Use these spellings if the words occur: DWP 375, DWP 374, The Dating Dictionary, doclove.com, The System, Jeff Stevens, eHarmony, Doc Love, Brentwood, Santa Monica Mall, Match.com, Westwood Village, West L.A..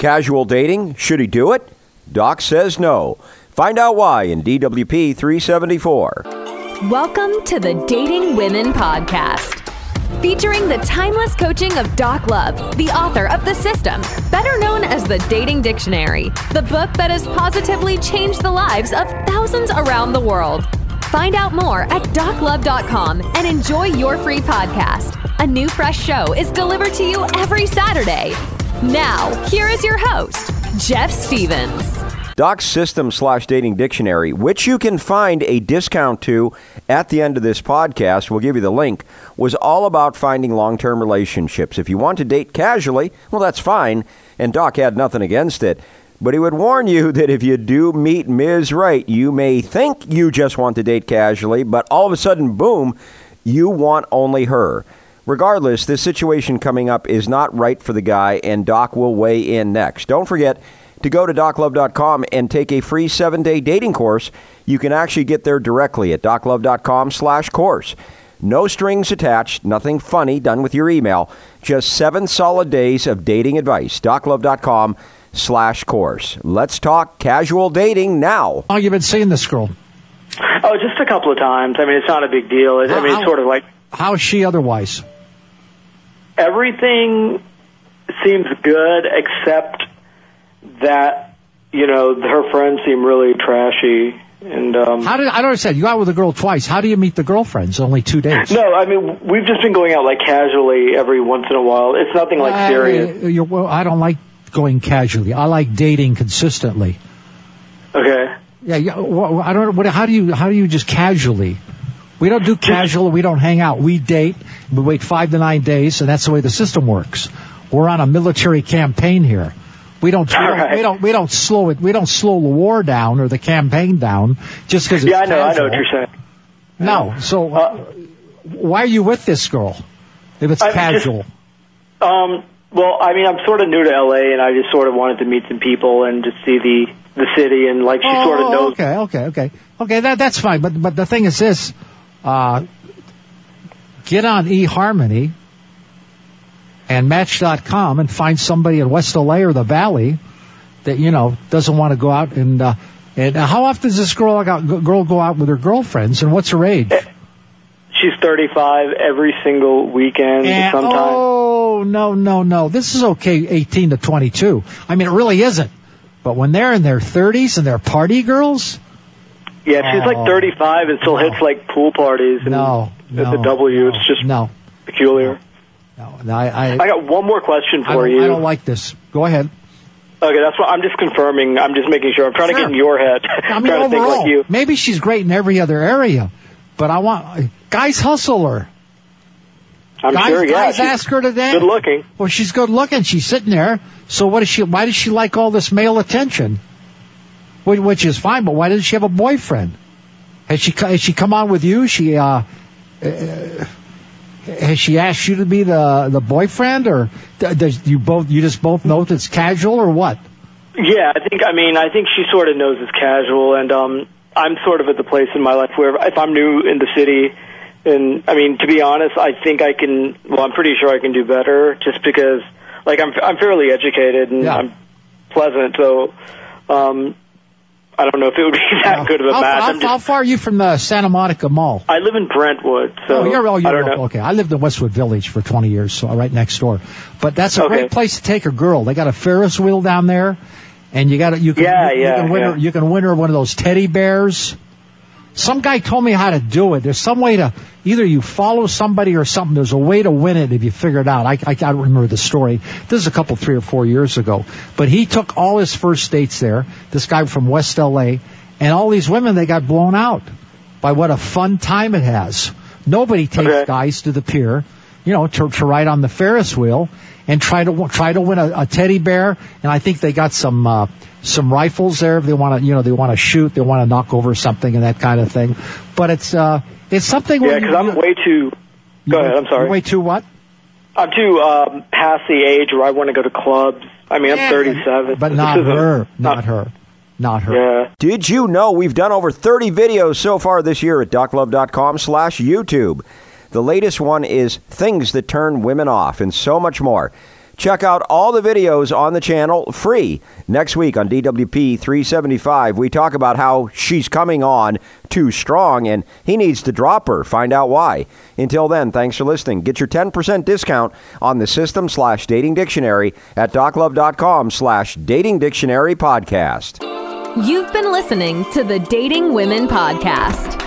Casual dating, should he do it? Doc says no. Find out why in DWP 374. Welcome to the Dating Women Podcast, featuring the timeless coaching of Doc Love, the author of The System, better known as The Dating Dictionary, the book that has positively changed the lives of thousands around the world. Find out more at doclove.com and enjoy your free podcast. A new fresh show is delivered to you every Saturday. Now, here is your host, Jeff Stevens. Doc's System/Dating Dictionary, which you can find a discount to at the end of this podcast, we'll give you the link, was all about finding long-term relationships. If you want to date casually, well, that's fine, and Doc had nothing against it. But he would warn you that if you do meet Ms. Right, you may think you just want to date casually, but all of a sudden, boom, you want only her. Regardless, this situation coming up is not right for the guy, and Doc will weigh in next. Don't forget to go to doclove.com and take a free 7-day dating course. You can actually get there directly at doclove.com/course. No strings attached, nothing funny done with your email, just 7 solid days of dating advice. doclove.com/course. Let's talk casual dating now. How long you been seeing this girl? Oh, just a couple of times. I mean, it's not a big deal. I mean, it's sort of like... How is she otherwise? Everything seems good except that, you know, her friends seem really trashy. And I don't understand. You out with a girl twice. How do you meet the girlfriends? Only 2 days. No, I mean, we've just been going out like casually every once in a while. It's nothing like serious. I don't like going casually. I like dating consistently. Okay. Yeah. Well, I don't. How do you just casually? We don't do casual. We don't hang out. We date. We wait 5 to 9 days, and that's the way the system works. We're on a military campaign here. We don't slow it. We don't slow the war down or the campaign down just because it's casual. I know what you're saying. No. So why are you with this girl if it's casual? Well, I mean, I'm sort of new to L.A., and I just sort of wanted to meet some people and just see the city, and like she sort of knows. Okay. That's fine. But the thing is this. Get on eHarmony and Match.com and find somebody in West L.A. or the Valley that, you know, doesn't want to go out. And how often does this girl go out with her girlfriends, and what's her age? She's 35 every single weekend sometimes. Oh, no. This is okay, 18 to 22. I mean, it really isn't. But when they're in their 30s and they're party girls... Yeah, she's like 35 and still hits like pool parties and at the W. It's just peculiar. No, I got one more question for you. I don't like this. Go ahead. Okay, that's what I'm just confirming. I'm just making sure. I'm trying to get in your head. I mean, overall, to think like you. Maybe she's great in every other area, but I want guys hustle her. Guys ask her today. Good looking. Well, she's good looking. She's sitting there. So what is she? Why does she like all this male attention? Which is fine, but why doesn't she have a boyfriend? Has she come on with you? Has she asked you to be the boyfriend, or does you just both know that it's casual, or what? Yeah, I think she sort of knows it's casual, and I'm sort of at the place in my life where if I'm new in the city, and I mean, to be honest, I think I can. Well, I'm pretty sure I can do better, just because like I'm fairly educated and I'm pleasant, so. I don't know if it would be that good of a match. How far are you from the Santa Monica Mall? I live in Brentwood, so I don't know. Okay, I lived in Westwood Village for 20 years, so right next door. But that's a great place to take a girl. They got a Ferris wheel down there, and you can win her one of those teddy bears. Some guy told me how to do it. There's some way to either you follow somebody or something. There's a way to win it if you figure it out. I don't remember the story. This is 3 or 4 years ago. But he took all his first dates there, this guy from West L.A., and all these women, they got blown out by what a fun time it has. Nobody takes guys to the pier, you know, to ride on the Ferris wheel and try to win a teddy bear. And I think they got some rifles there if they want to, you know, they want to shoot, they want to knock over something and that kind of thing. But it's something. Yeah, because I'm way too. Go ahead. I'm sorry. You're way too what? I'm too past the age where I want to go to clubs. I mean, I'm 37. But not her. Yeah. Did you know we've done over 30 videos so far this year at doclove.com/YouTube? The latest one is Things That Turn Women Off and so much more. Check out all the videos on the channel free. Next week on DWP 375, we talk about how she's coming on too strong and he needs to drop her. Find out why. Until then, thanks for listening. Get your 10% discount on the System/Dating Dictionary at doclove.com/Dating Dictionary Podcast. You've been listening to the Dating Women Podcast.